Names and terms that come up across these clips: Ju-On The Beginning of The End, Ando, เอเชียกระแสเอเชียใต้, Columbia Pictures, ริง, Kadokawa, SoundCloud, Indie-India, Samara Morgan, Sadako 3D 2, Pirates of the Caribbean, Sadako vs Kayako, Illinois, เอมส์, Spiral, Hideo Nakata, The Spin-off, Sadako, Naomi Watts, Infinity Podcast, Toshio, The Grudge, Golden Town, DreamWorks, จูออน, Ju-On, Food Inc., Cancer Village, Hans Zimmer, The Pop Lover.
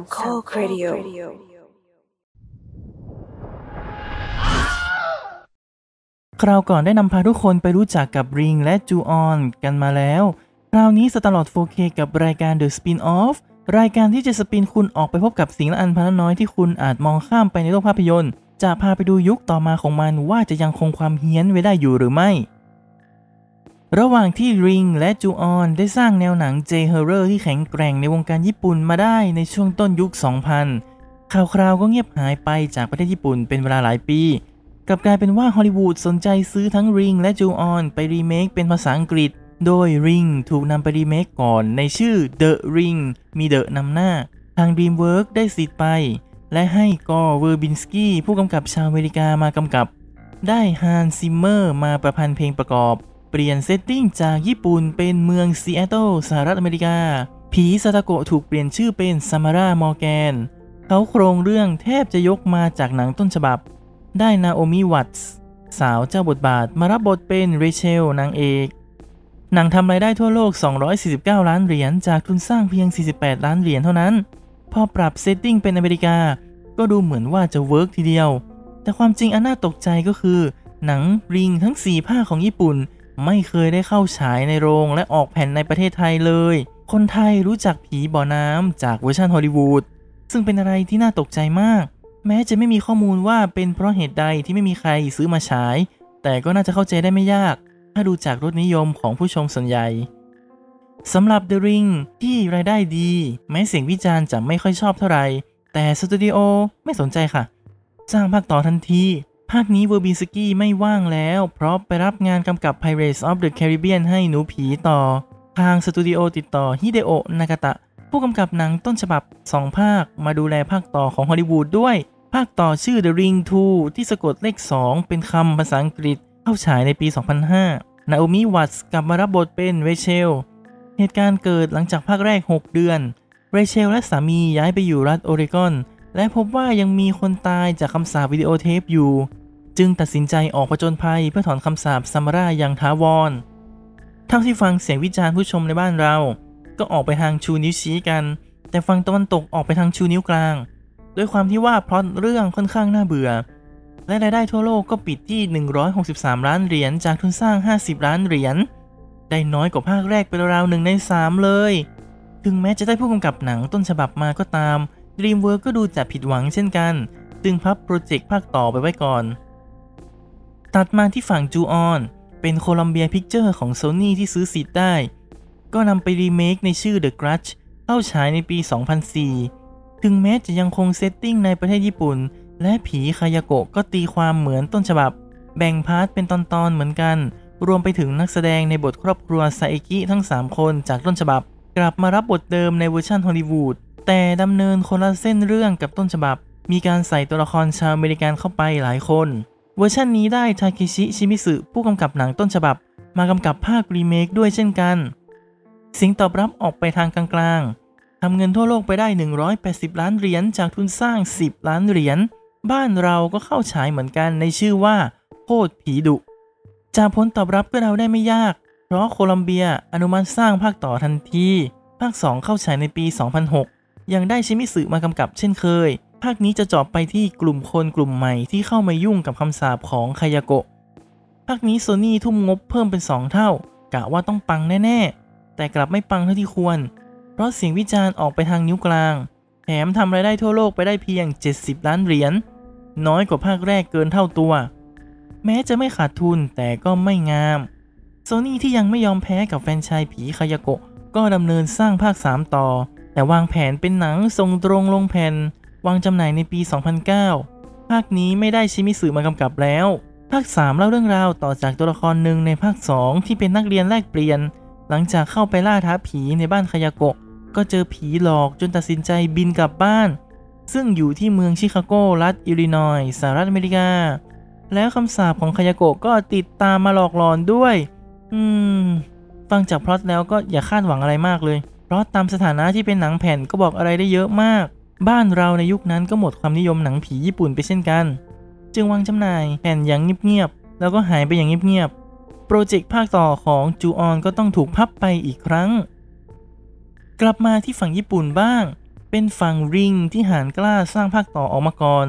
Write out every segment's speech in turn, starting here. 3 ข้อครีดิโอคราวก่อนได้นำพาทุกคนไปรู้จักกับ Ring และ Ju-On กันมาแล้วคราวนี้สตาร์ลอร์ด 4K กับรายการ The Spin-off รายการที่จะสปินคุณออกไปพบกับสิ่งละอันพันน้อยที่คุณอาจมองข้ามไปในโลกภาพยนตร์จะพาไปดูยุคต่อมาของมันว่าจะยังคงความเฮี้ยนไว้ได้อยู่หรือไม่ระหว่างที่ Ring และ Ju-On ได้สร้างแนวหนัง J-Horror ที่แข็งแกร่งในวงการญี่ปุ่นมาได้ในช่วงต้นยุค 2000 ข่าวคราวก็เงียบหายไปจากประเทศญี่ปุ่นเป็นเวลาหลายปีกลับกลายเป็นว่าฮอลลีวูดสนใจซื้อทั้ง Ring และ Ju-On ไปรีเมคเป็นภาษาอังกฤษโดย Ring ถูกนำไปรีเมคก่อนในชื่อ The Ring มี The นำหน้าทาง DreamWorks ได้สิทธิ์ไปและให้กอร์ เวอร์บินสกี้ผู้กำกับชาวอเมริกามากำกับได้ฮาน ซิมเมอร์มาประพันธ์เพลงประกอบเปลี่ยนเซตติ้งจากญี่ปุ่นเป็นเมืองซีแอตเทิลสหรัฐอเมริกาผีซาตาโกะถูกเปลี่ยนชื่อเป็นซามารามอร์แกนเขาโครงเรื่องแทบจะยกมาจากหนังต้นฉบับได้นาโอมิ วัตส์สาวเจ้าบทบาทมารับบทเป็นเรเชลนางเอกหนังทำรายได้ทั่วโลก249ล้านเหรียญจากทุนสร้างเพียง48ล้านเหรียญเท่านั้นพอปรับเซตติ้งเป็นอเมริกาก็ดูเหมือนว่าจะเวิร์กทีเดียวแต่ความจริงอันน่าตกใจก็คือหนัง Ring ทั้ง4ภาคของญี่ปุ่นไม่เคยได้เข้าฉายในโรงและออกแผ่นในประเทศไทยเลยคนไทยรู้จักผีบ่อน้ำจากเวอร์ชันฮอลลีวูดซึ่งเป็นอะไรที่น่าตกใจมากแม้จะไม่มีข้อมูลว่าเป็นเพราะเหตุใดที่ไม่มีใครซื้อมาฉายแต่ก็น่าจะเข้าใจได้ไม่ยากถ้าดูจากรสนิยมของผู้ชมส่วนใหญ่สำหรับ The Ring ที่รายได้ดีแม้เสียงวิจารณ์จะไม่ค่อยชอบเท่าไหร่แต่สตูดิโอไม่สนใจค่ะสร้างภาคต่อทันทีภาคนี้เวอร์บินสกี้ไม่ว่างแล้วเพราะไปรับงานกำกับ Pirates of the Caribbean ให้หนูผีต่อทางสตูดิโอติดต่อฮิเดโอะนากาตะผู้กำกับหนังต้นฉบับ2ภาคมาดูแลภาคต่อของฮอลลีวูดด้วยภาคต่อชื่อ The Ring 2 ที่สะกดเลข2เป็นคำภาษาอังกฤษเข้าฉายในปี 2005 นาโอมิ วัตส์กลับมารับบทเป็นเรเชลเหตุการณ์เกิดหลังจากภาคแรก6เดือนเรเชลและสามีย้ายไปอยู่รัฐโอเรกอนและพบว่ายังมีคนตายจากคำสาปวิดีโอเทปอยู่จึงตัดสินใจออกผจญภัยเพื่อถอนคำสาปซามาร่าอย่างถาวรเท่าที่ฟังเสียงวิจารณ์ผู้ชมในบ้านเราก็ออกไปทางชูนิ้วชี้กันแต่ฝั่งตะวันตกออกไปทางชูนิ้วกลางด้วยความที่ว่าพล็อตเรื่องค่อนข้างน่าเบื่อและรายได้ทั่วโลกก็ปิดที่163ล้านเหรียญจากทุนสร้าง50ล้านเหรียญได้น้อยกว่าภาคแรกไปราว1 ใน 3เลยถึงแม้จะได้ผู้กำกับหนังต้นฉบับมาก็ตาม DreamWorks ก็ดูจะผิดหวังเช่นกันจึงพับโปรเจกต์ภาคต่อไปไว้ก่อนตัดมาที่ฝั่ง Ju-On เป็นโคลัมเบียพิกเจอร์ของ Sony ที่ซื้อสิทธิ์ได้ก็นำไปรีเมคในชื่อ The Grudge เข้าฉายในปี 2004 ถึงแม้จะยังคงเซตติ้งในประเทศญี่ปุ่นและผีคายาโกะก็ตีความเหมือนต้นฉบับแบ่งพาร์ทเป็นตอนๆเหมือนกันรวมไปถึงนักแสดงในบทครอบครัวซาเอกิทั้ง3คนจากต้นฉบับกลับมารับบทเดิมในเวอร์ชันฮอลลีวูดแต่ดำเนินคนละเส้นเรื่องกับต้นฉบับมีการใส่ตัวละครชาวอเมริกันเข้าไปหลายคนเวอร์ชันนี้ได้ทาเคชิชิมิสึผู้กำกับหนังต้นฉบับมากำกับภาครีเมคด้วยเช่นกันเสียงตอบรับออกไปทางกลางๆทำเงินทั่วโลกไปได้180ล้านเหรียญจากทุนสร้าง10ล้านเหรียญบ้านเราก็เข้าฉายเหมือนกันในชื่อว่าโคตรผีดุจากผลตอบรับก็เดาได้ไม่ยากเพราะโคลัมเบียอนุมัติสร้างภาคต่อทันทีภาค2เข้าฉายในปี 2006 ยังได้ชิมิสึมากำกับเช่นเคยภาคนี้จะเจาะไปที่กลุ่มคนกลุ่มใหม่ที่เข้ามายุ่งกับคำสาปของคายาโกะภาคนี้โซนี่ทุ่มงบเพิ่มเป็น2เท่ากะว่าต้องปังแน่ๆแต่กลับไม่ปังเท่าที่ควรเพราะเสียงวิจารณ์ออกไปทางนิ้วกลางแถมทำรายได้ทั่วโลกไปได้เพียง70ล้านเหรียญน้อยกว่าภาคแรกเกินเท่าตัวแม้จะไม่ขาดทุนแต่ก็ไม่งามโซนี่ที่ยังไม่ยอมแพ้กับแฟรนไชส์ผีคายาโกะก็ดำเนินสร้างภาค3ต่อแต่วางแผนเป็นหนังส่งตรงลงแผ่นวางจำหน่ายในปี 2009 ภาคนี้ไม่ได้ชิมิสึมากำกับแล้วภาค3เล่าเรื่องราวต่อจากตัวละครหนึ่งในภาค2ที่เป็นนักเรียนแลกเปลี่ยนหลังจากเข้าไปล่าท้าผีในบ้านคายาโกะก็เจอผีหลอกจนตัดสินใจบินกลับบ้านซึ่งอยู่ที่เมืองชิคาโกรัฐอิลลินอยสหรัฐอเมริกาแล้วคำสาปของคายาโกะก็ติดตามมาหลอกหลอนด้วยฟังจากพล็อตแล้วก็อย่าคาดหวังอะไรมากเลยเพราะตามสถานะที่เป็นหนังแผ่นก็บอกอะไรได้เยอะมากบ้านเราในยุคนั้นก็หมดความนิยมหนังผีญี่ปุ่นไปเช่นกันจึงวางจำหน่ายแผ่นอย่างเงียบๆแล้วก็หายไปอย่างเงียบๆโปรเจกต์ภาคต่อของ Ju-On ก็ต้องถูกพับไปอีกครั้งกลับมาที่ฝั่งญี่ปุ่นบ้าง เป็นฝั่งริงที่หาญกล้าสร้างภาคต่อออกมาก่อน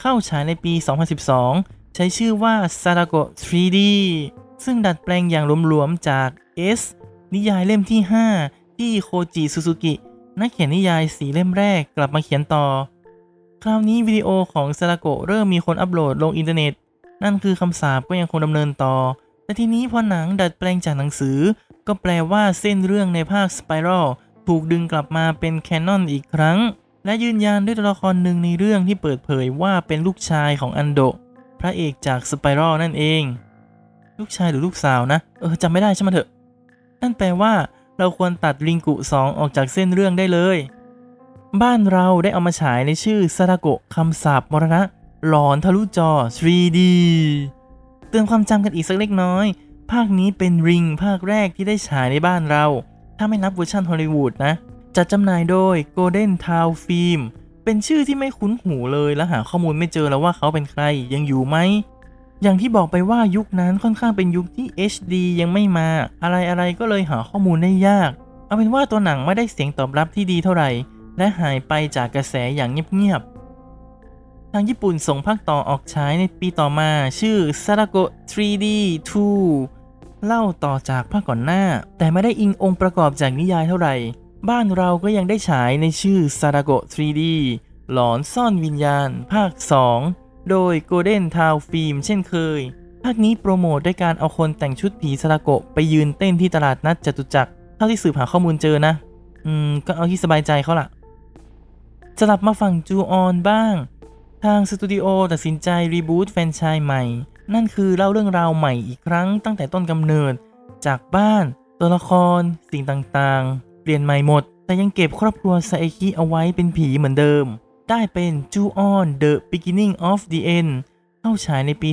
เข้าฉายในปี 2012 ใช้ชื่อว่าซาดาโกะ 3D ซึ่งดัดแปลงอย่างหลวมๆจาก S นิยายเล่มที่ 5 ที่โคจิซูซูกินักเขียนนิยาย4 เล่มแรกกลับมาเขียนต่อคราวนี้วิดีโอของซาดาโกะเริ่มมีคนอัปโหลดลงอินเทอร์เน็ตนั่นคือคำสาปก็ยังคงดำเนินต่อแต่ทีนี้พอหนังดัดแปลงจากหนังสือก็แปลว่าเส้นเรื่องในภาค Spiral ถูกดึงกลับมาเป็นแคนนอนอีกครั้งและยืนยันด้วยตัวละครหนึ่งในเรื่องที่เปิดเผยว่าเป็นลูกชายของอันโดะพระเอกจาก Spiral นั่นเองลูกชายหรือลูกสาวนะจำไม่ได้ใช่ไหมเถอะนั่นแปลว่าเราควรตัดริงกุ 2 ออกจากเส้นเรื่องได้เลยบ้านเราได้เอามาฉายในชื่อซาดาโกะคำสาปมรณะหลอนทะลุจอ 3D เตือนความจำกันอีกสักเล็กน้อยภาคนี้เป็นริงภาคแรกที่ได้ฉายในบ้านเราถ้าไม่นับเวอร์ชันฮอลลีวูดนะจัดจำหน่ายโดย Golden Town ฟิล์มเป็นชื่อที่ไม่คุ้นหูเลยและหาข้อมูลไม่เจอแล้วว่าเขาเป็นใครยังอยู่ไหมอย่างที่บอกไปว่ายุคนั้นค่อนข้างเป็นยุคที่ HD ยังไม่มาอะไรก็เลยหาข้อมูลได้ยากเอาเป็นว่าตัวหนังไม่ได้เสียงตอบรับที่ดีเท่าไหร่และหายไปจากกระแสอย่างเงียบๆทางญี่ปุ่นส่งภาคต่อออกฉายในปีต่อมาชื่อ Sadako 3D 2 เล่าต่อจากภาคก่อนหน้าแต่ไม่ได้อิงองค์ประกอบจากนิยายเท่าไหร่บ้านเราก็ยังได้ฉายในชื่อ Sadako 3D หลอนซ่อนวิญญาณภาค 2 โดย Golden Town Film เช่นเคยภาคนี้โปรโมทด้วยการเอาคนแต่งชุดผี Sadako ไปยืนเต้นที่ตลาดนัดจตุจักรเท่าที่สืบหาข้อมูลเจอนะก็เอาที่สบายใจเขาล่ะสลับมาฝั่ง Ju-On บ้างทางสตูดิโอตัดสินใจรีบูตแฟรนไชส์ใหม่นั่นคือเล่าเรื่องราวใหม่อีกครั้งตั้งแต่ต้นกำเนิดจากบ้านตัวละครสิ่งต่างๆเปลี่ยนใหม่หมดแต่ยังเก็บครอบครัวซาเอคิเอาไว้เป็นผีเหมือนเดิมได้เป็น Ju-On The Beginning of The End เข้าฉายในปี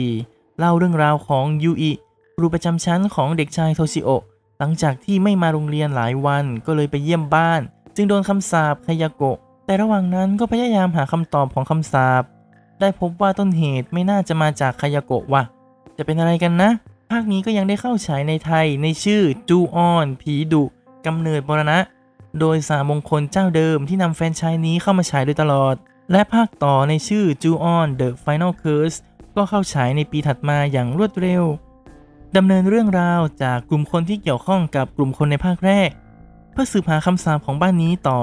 2014 เล่าเรื่องราวของยูอิครูประจำชั้นของเด็กชายโทชิโอะหลังจากที่ไม่มาโรงเรียนหลายวันก็เลยไปเยี่ยมบ้านจึงโดนคำสาปไคยาโกะแต่ระหว่างนั้นก็พยายามหาคำตอบของคำสาปได้พบว่าต้นเหตุไม่น่าจะมาจากไคยาโกะว่ะจะเป็นอะไรกันนะภาคนี้ก็ยังได้เข้าฉายในไทยในชื่อ Ju-On ผีดุกำเนิดมรณะโดยสามมงคลเจ้าเดิมที่นำแฟรนไชส์นี้เข้ามาฉายโดยตลอดและภาคต่อในชื่อ Ju-On The Final Curse ก็เข้าฉายในปีถัดมาอย่างรวดเร็วดำเนินเรื่องราวจากกลุ่มคนที่เกี่ยวข้องกับกลุ่มคนในภาคแรกเพื่อสืบหาคำสาปของบ้านนี้ต่อ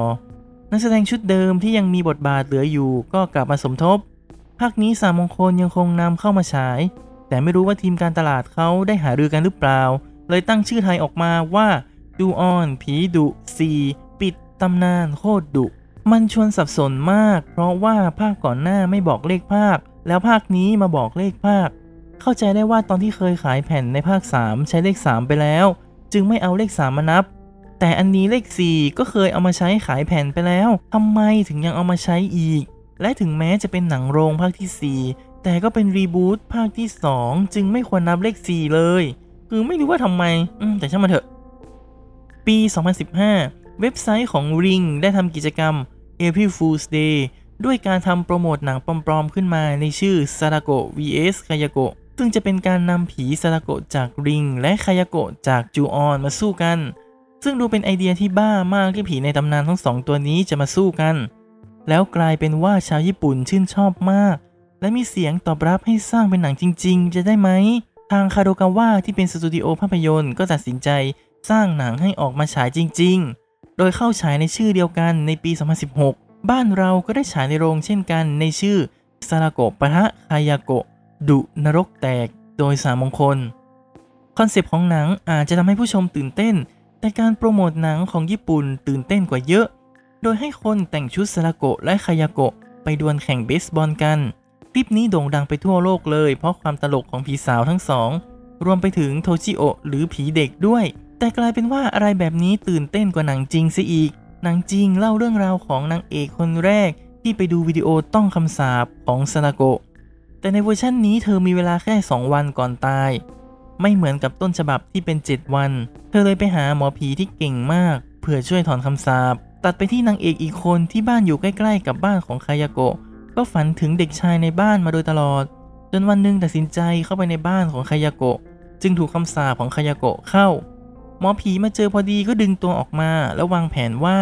นักแสดงชุดเดิมที่ยังมีบทบาทเหลืออยู่ก็กลับมาสมทบภาคนี้สามมงคลยังคงนำเข้ามาฉายแต่ไม่รู้ว่าทีมการตลาดเขาได้หารือกันหรือเปล่าเลยตั้งชื่อไทยออกมาว่า Ju-On ผีดุ 4 ปิดตำนานโคตรดุมันชวนสับสนมากเพราะว่าภาคก่อนหน้าไม่บอกเลขภาคแล้วภาคนี้มาบอกเลขภาคเข้าใจได้ว่าตอนที่เคยขายแผ่นในภาค 3 ใช้เลข 3 ไปแล้วจึงไม่เอาเลข 3 มานับแต่อันนี้เลข 4 ก็เคยเอามาใช้ขายแผ่นไปแล้วทำไมถึงยังเอามาใช้อีกและถึงแม้จะเป็นหนังโรงภาคที่ 4 แต่ก็เป็นรีบูตภาคที่ 2 จึงไม่ควรนับเลข 4 เลยคือไม่รู้ว่าทำไมแต่ช่างมันเถอะปี 2015 เว็บไซต์ของ Ring ได้ทำกิจกรรม April Fool's Day ด้วยการทำโปรโมทหนังปลอมๆขึ้นมาในชื่อ Sadako vs Kayakoซึ่งจะเป็นการนำผีซาดาโกะจากริงและไคยาโกะจาก Ju-On มาสู้กันซึ่งดูเป็นไอเดียที่บ้ามากที่ผีในตำนานทั้งสองตัวนี้จะมาสู้กันแล้วกลายเป็นว่าชาวญี่ปุ่นชื่นชอบมากและมีเสียงตอบรับให้สร้างเป็นหนังจริงๆจะได้ไหมทางคาโดกาวะที่เป็นสตูดิโอภาพยนตร์ก็ตัดสินใจสร้างหนังให้ออกมาฉายจริงๆโดยเข้าฉายในชื่อเดียวกันในปี 2016บ้านเราก็ได้ฉายในโรงเช่นกันในชื่อซาดาโกะปะทะไคยาโกะดุนรกแตกโดยสามมงคลคอนเซปต์ของหนังอาจจะทำให้ผู้ชมตื่นเต้นแต่การโปรโมทหนังของญี่ปุ่นตื่นเต้นกว่าเยอะโดยให้คนแต่งชุดซาดาโกะและไคยาโกะไปดวลแข่งเบสบอลกันคลิปนี้โด่งดังไปทั่วโลกเลยเพราะความตลกของผีสาวทั้งสองรวมไปถึงโทชิโอะหรือผีเด็กด้วยแต่กลายเป็นว่าอะไรแบบนี้ตื่นเต้นกว่าหนังจริงซะอีกหนังจริงเล่าเรื่องราวของนางเอกคนแรกที่ไปดูวิดีโอต้องคำสาปของซาดาโกะแต่ในเวอร์ชันนี้เธอมีเวลาแค่2 วันก่อนตายไม่เหมือนกับต้นฉบับที่เป็น7 วันเธอเลยไปหาหมอผีที่เก่งมากเพื่อช่วยถอนคำสาปตัดไปที่นางเอกอีกคนที่บ้านอยู่ใกล้ๆกับบ้านของไคยาโกะก็ฝันถึงเด็กชายในบ้านมาโดยตลอดจนวันหนึ่งตัดสินใจเข้าไปในบ้านของไคยาโกะจึงถูกคำสาปของไคยาโกะเข้าหมอผีมาเจอพอดีก็ดึงตัวออกมาแล้ววางแผนว่า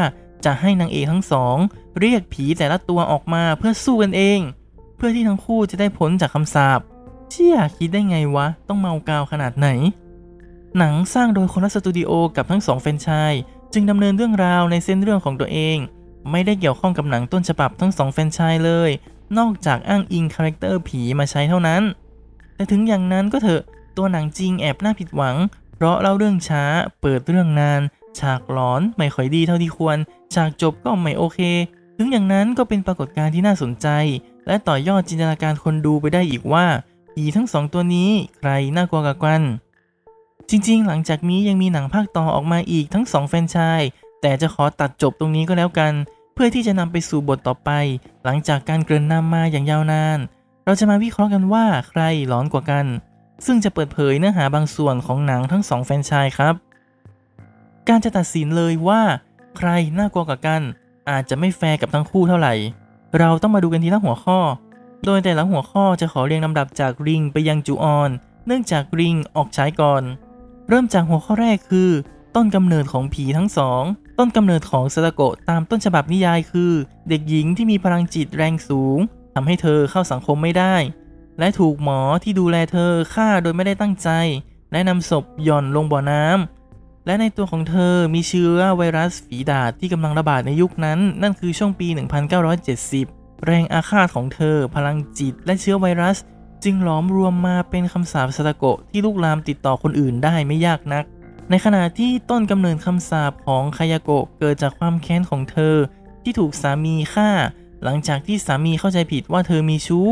จะให้นางเอกทั้งสองเรียกผีแต่ละตัวออกมาเพื่อสู้กันเองเพื่อที่ทั้งคู่จะได้พ้นจากคำสาปเชี่ยคิดได้ไงวะต้องเมากาวขนาดไหนหนังสร้างโดยคนละสตูดิโอกับทั้งสองแฟรนไชส์จึงดำเนินเรื่องราวในเส้นเรื่องของตัวเองไม่ได้เกี่ยวข้องกับหนังต้นฉบับทั้งสองแฟรนไชส์เลยนอกจากอ้างอิงคาแรคเตอร์ผีมาใช้เท่านั้นแต่ถึงอย่างนั้นก็เถอะตัวหนังจริงแอบน่าผิดหวังเพราะเล่าเรื่องช้าเปิดเรื่องนานฉากหลอนไม่ค่อยดีเท่าที่ควรฉากจบก็ไม่โอเคถึงอย่างนั้นก็เป็นปรากฏการณ์ที่น่าสนใจและต่อยอดจินตนาการคนดูไปได้อีกว่าผีทั้งสองตัวนี้ใครน่ากลัวกว่ากันจริงๆหลังจากนี้ยังมีหนังภาคต่อออกมาอีกทั้งสองแฟรนไชส์แต่จะขอตัดจบตรงนี้ก็แล้วกันเพื่อที่จะนำไปสู่บทต่อไปหลังจากการเกริ่นนำมาอย่างยาวนานเราจะมาวิเคราะห์กันว่าใครหลอนกว่ากันซึ่งจะเปิดเผยเนื้อหาบางส่วนของหนังทั้งสองแฟรนไชส์ครับการจะตัดสินเลยว่าใครน่ากลัวกว่ากันอาจจะไม่แฟร์กับทั้งคู่เท่าไหร่เราต้องมาดูกันทีละหัวข้อโดยแต่ละหัวข้อจะขอเรียงลำดับจากริงไปยังจูออนเนื่องจากริงออกฉายก่อนเริ่มจากหัวข้อแรกคือต้นกำเนิดของผีทั้งสองต้นกำเนิดของซาตาโกะตามต้นฉบับนิยายคือเด็กหญิงที่มีพลังจิตแรงสูงทำให้เธอเข้าสังคมไม่ได้และถูกหมอที่ดูแลเธอฆ่าโดยไม่ได้ตั้งใจและนำศพหย่อนลงบ่อน้ำและในตัวของเธอมีเชื้อไวรัสฝีดาษที่กำลังระบาดในยุคนั้นนั่นคือช่วงปี 1970 แรงอาฆาตของเธอพลังจิตและเชื้อไวรัสจึงหลอมรวมมาเป็นคำสาปซาตาโกะที่ลุกลามติดต่อคนอื่นได้ไม่ยากนักในขณะที่ต้นกำเนิดคำสาปของคายาโกะเกิดจากความแค้นของเธอที่ถูกสามีฆ่าหลังจากที่สามีเข้าใจผิดว่าเธอมีชู้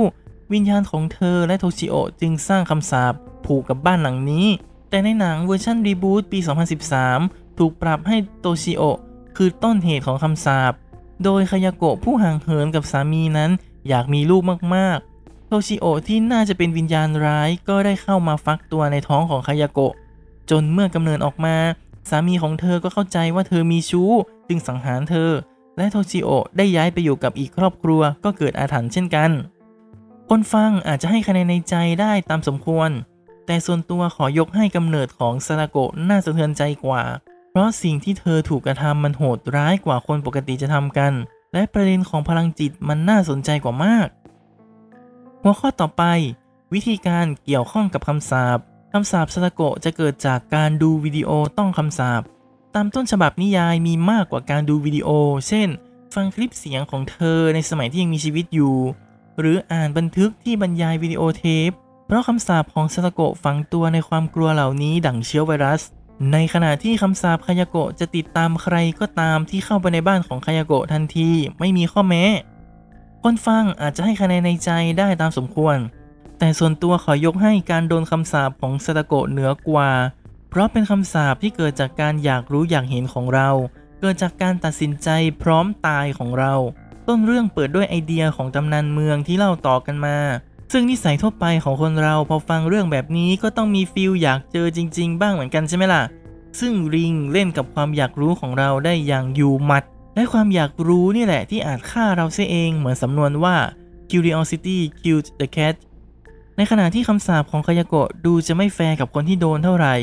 วิญญาณของเธอและโทชิโอะจึงสร้างคำสาปผูกกับบ้านหลังนี้แต่ในหนังเวอร์ชันรีบูตปี 2013 ถูกปรับให้โทชิโอะคือต้นเหตุของคำสาปโดยคายาโกะผู้ห่างเหินกับสามีนั้นอยากมีลูกมากๆโทชิโอะที่น่าจะเป็นวิญญาณร้ายก็ได้เข้ามาฟักตัวในท้องของคายาโกะจนเมื่อกำเนิดออกมาสามีของเธอก็เข้าใจว่าเธอมีชู้จึงสังหารเธอและโทชิโอะได้ย้ายไปอยู่กับอีกครอบครัวก็เกิดอาถรรพ์เช่นกันคนฟังอาจจะให้คะแนนในใจได้ตามสมควรแต่ส่วนตัวขอยกให้กำเนิดของซาตาโกะน่าสะเทือนใจกว่าเพราะสิ่งที่เธอถูกกระทำมันโหดร้ายกว่าคนปกติจะทำกันและประเด็นของพลังจิตมันน่าสนใจกว่ามากหัวข้อต่อไปวิธีการเกี่ยวข้องกับคำสาปคำสาปซาตาโกะจะเกิดจากการดูวิดีโอต้องคำสาปตามต้นฉบับนิยายมีมากกว่าการดูวิดีโอเช่นฟังคลิปเสียงของเธอในสมัยที่ยังมีชีวิตอยู่หรืออ่านบันทึกที่บรรยายวิดีโอเทปเพราะคำสาปของซาตาโกะฝังตัวในความกลัวเหล่านี้ดั่งเชื้อไวรัสในขณะที่คำสาปคายาโกะจะติดตามใครก็ตามที่เข้าไปในบ้านของคายาโกะทันทีไม่มีข้อแม้คนฟังอาจจะให้คะแนนในใจได้ตามสมควรแต่ส่วนตัวขอยกให้การโดนคำสาปของซาตาโกะเหนือกว่าเพราะเป็นคำสาปที่เกิดจากการอยากรู้อยากเห็นของเราเกิดจากการตัดสินใจพร้อมตายของเราต้นเรื่องเปิดด้วยไอเดียของตำนานเมืองที่เล่าต่อกันมาซึ่งนิสัยทั่วไปของคนเราพอฟังเรื่องแบบนี้ก็ต้องมีฟีลอยากเจอจริงๆบ้างเหมือนกันใช่ไหมล่ะซึ่งริงเล่นกับความอยากรู้ของเราได้อย่างอยู่หมัดและความอยากรู้นี่แหละที่อาจฆ่าเราเสียเองเหมือนสำนวนว่า Curiosity Kills The Cat ในขณะที่คำสาปของคายาโกะดูจะไม่แฟร์กับคนที่โดนเท่าไหร่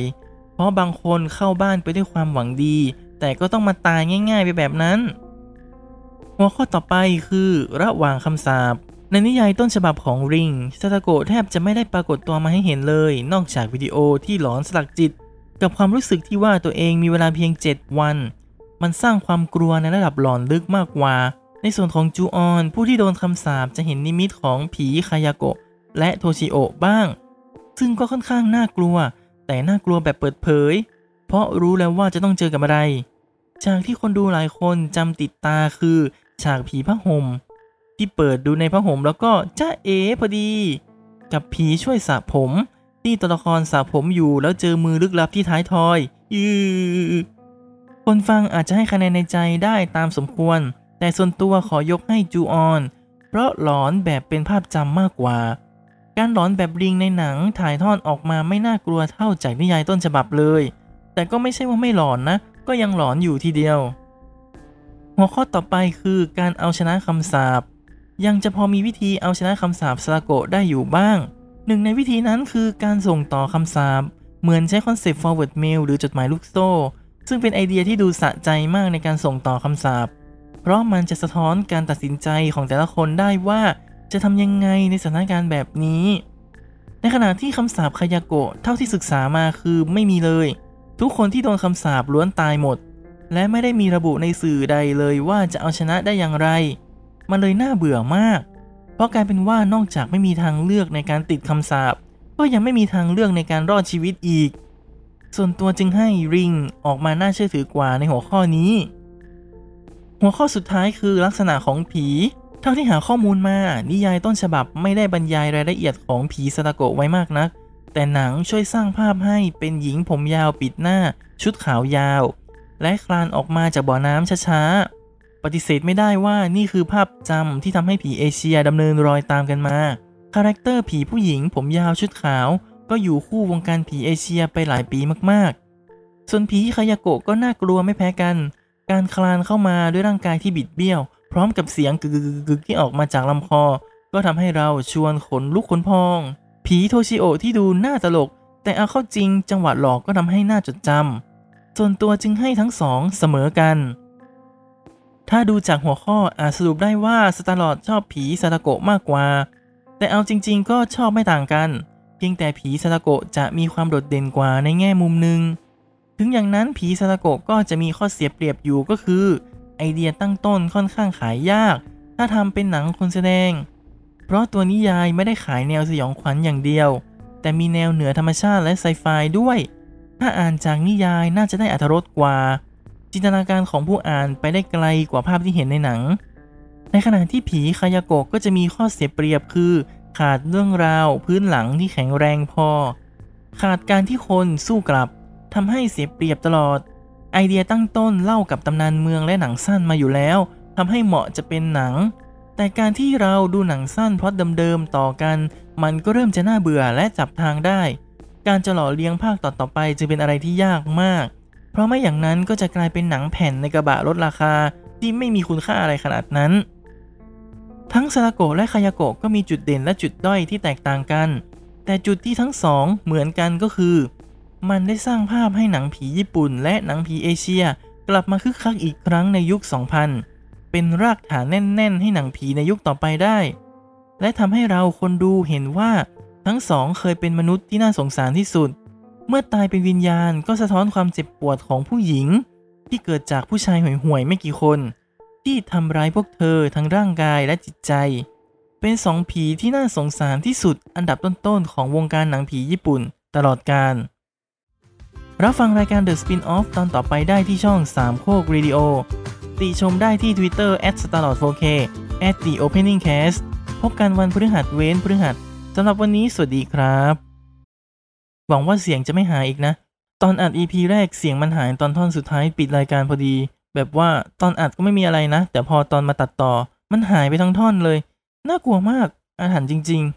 เพราะบางคนเข้าบ้านไปด้วยความหวังดีแต่ก็ต้องมาตายง่ายๆไปแบบนั้นหัวข้อต่อไปคือระหว่างคำสาปในนิยายต้นฉบับของริงซาตาโกะแทบจะไม่ได้ปรากฏตัวมาให้เห็นเลยนอกจากวิดีโอที่หลอนสลักจิตกับความรู้สึกที่ว่าตัวเองมีเวลาเพียง7วันมันสร้างความกลัวในระดับหลอนลึกมากกว่าในส่วนของจูออนผู้ที่โดนคำสาปจะเห็นนิมิตของผีคายาโกะและโทชิโอะบ้างซึ่งก็ค่อนข้างน่ากลัวแต่น่ากลัวแบบเปิดเผยเพราะรู้แล้วว่าจะต้องเจอกับอะไรฉากที่คนดูหลายคนจำติดตาคือฉากผีผ้าห่มที่เปิดดูในผ้าห่มแล้วก็จ้าเอ๋พอดีกับผีช่วยสระผมที่ตัวละครสระผมอยู่แล้วเจอมือลึกลับที่ท้ายทอยคนฟังอาจจะให้คะแนนในใจได้ตามสมควรแต่ส่วนตัวขอยกให้จูออนเพราะหลอนแบบเป็นภาพจำมากกว่าการหลอนแบบริงในหนังถ่ายทอดออกมาไม่น่ากลัวเท่าจากนิยายต้นฉบับเลยแต่ก็ไม่ใช่ว่าไม่หลอนนะก็ยังหลอนอยู่ทีเดียวหัวข้อต่อไปคือการเอาชนะคำสาปยังจะพอมีวิธีเอาชนะคำสาปซาตาโกะได้อยู่บ้างหนึ่งในวิธีนั้นคือการส่งต่อคำสาปเหมือนใช้คอนเซปต์ forward mail หรือจดหมายลูกโซ่ ซึ่งเป็นไอเดียที่ดูสะใจมากในการส่งต่อคำสาปเพราะมันจะสะท้อนการตัดสินใจของแต่ละคนได้ว่าจะทำยังไงในสถานการณ์แบบนี้ในขณะที่คำสาปคายาโกะเท่าที่ศึกษามาคือไม่มีเลยทุกคนที่โดนคำสาปล้วนตายหมดและไม่ได้มีระบุในสื่อใดเลยว่าจะเอาชนะได้อย่างไรมันเลยน่าเบื่อมากเพราะกลายเป็นว่านอกจากไม่มีทางเลือกในการติดคำสาปก็ยังไม่มีทางเลือกในการรอดชีวิตอีกส่วนตัวจึงให้ Ring ออกมาน่าเชื่อถือกว่าในหัวข้อนี้หัวข้อสุดท้ายคือลักษณะของผีเท่าที่หาข้อมูลมานิยายต้นฉบับไม่ได้บรรยายรายละเอียดของผีซาตาโกะไว้มากนักแต่หนังช่วยสร้างภาพให้เป็นหญิงผมยาวปิดหน้าชุดขาวยาวและคลานออกมาจากบ่อน้ำช้าๆปฏิเสธไม่ได้ว่านี่คือภาพจำที่ทำให้ผีเอเชียดำเนินรอยตามกันมาคาแรคเตอร์ผีผู้หญิงผมยาวชุดขาวก็อยู่คู่วงการผีเอเชียไปหลายปีมากๆส่วนผีคายาโกะก็น่ากลัวไม่แพ้กันการคลานเข้ามาด้วยร่างกายที่บิดเบี้ยวพร้อมกับเสียงกึกๆที่ออกมาจากลำคอก็ทำให้เราชวนขนลุกขนพองผีโทชิโอที่ดูน่าตลกแต่เอาเข้าจริงจังหวะหลอกก็ทำให้น่าจดจำส่วนตัวจึงให้ทั้งสองเสมอกันถ้าดูจากหัวข้ออาจสรุปได้ว่าสตาร์ลอร์ดชอบผีซาตาโกะมากกว่าแต่เอาจริงๆก็ชอบไม่ต่างกันเพียงแต่ผีซาตาโกะจะมีความโดดเด่นกว่าในแง่มุมหนึ่งถึงอย่างนั้นผีซาตาโกะก็จะมีข้อเสียเปรียบอยู่ก็คือไอเดียตั้งต้นค่อนข้างขายยากถ้าทำเป็นหนังคนแสดงเพราะตัวนิยายไม่ได้ขายแนวสยองขวัญอย่างเดียวแต่มีแนวเหนือธรรมชาติและไซไฟด้วยถ้าอ่านจากนิยายน่าจะได้อรรถรสกว่าจินตนาการของผู้อ่านไปได้ไกลกว่าภาพที่เห็นในหนังในขณะที่ผีคายาโกะก็จะมีข้อเสียเปรียบคือขาดเรื่องราวพื้นหลังที่แข็งแรงพอขาดการที่คนสู้กลับทำให้เสียเปรียบตลอดไอเดียตั้งต้นเล่ากับตำนานเมืองและหนังสั้นมาอยู่แล้วทำให้เหมาะจะเป็นหนังแต่การที่เราดูหนังสั้นพล็อตเดิมๆต่อกันมันก็เริ่มจะน่าเบื่อและจับทางได้การจะหล่อเลี้ยงภาคต่อๆไปจึงเป็นอะไรที่ยากมากเพราะไม่อย่างนั้นก็จะกลายเป็นหนังแผ่นในกระบะลดราคาที่ไม่มีคุณค่าอะไรขนาดนั้นทั้งซาตาโกะและคายาโกะก็มีจุดเด่นและจุดด้อยที่แตกต่างกันแต่จุดที่ทั้งสองเหมือนกันก็คือมันได้สร้างภาพให้หนังผีญี่ปุ่นและหนังผีเอเชียกลับมาคึกคักอีกครั้งในยุค 2000 เป็นรากฐานแน่นๆให้หนังผีในยุคต่อไปได้และทำให้เราคนดูเห็นว่าทั้งสองเคยเป็นมนุษย์ที่น่าสงสารที่สุดเมื่อตายเป็นวิญญาณก็สะท้อนความเจ็บปวดของผู้หญิงที่เกิดจากผู้ชายห่วยๆไม่กี่คนที่ทำร้ายพวกเธอทั้งร่างกายและจิตใจเป็นสองผีที่น่าสงสารที่สุดอันดับต้นๆของวงการหนังผีญี่ปุ่นตลอดกาลรับฟังรายการ The Spin-off ตอนต่อไปได้ที่ช่อง3โคก Radio ติชมได้ที่ Twitter @starlord4k @theopeningcast พบกันวันพฤหัสเว้นพฤหัสสำหรับวันนี้สวัสดีครับหวังว่าเสียงจะไม่หายอีกนะตอนอัด EP แรกเสียงมันหายตอนท่อนสุดท้ายปิดรายการพอดีแบบว่าตอนอัดก็ไม่มีอะไรนะแต่พอตอนมาตัดต่อมันหายไปทั้งท่อนเลยน่ากลัวมากอาถรรพ์จริงๆ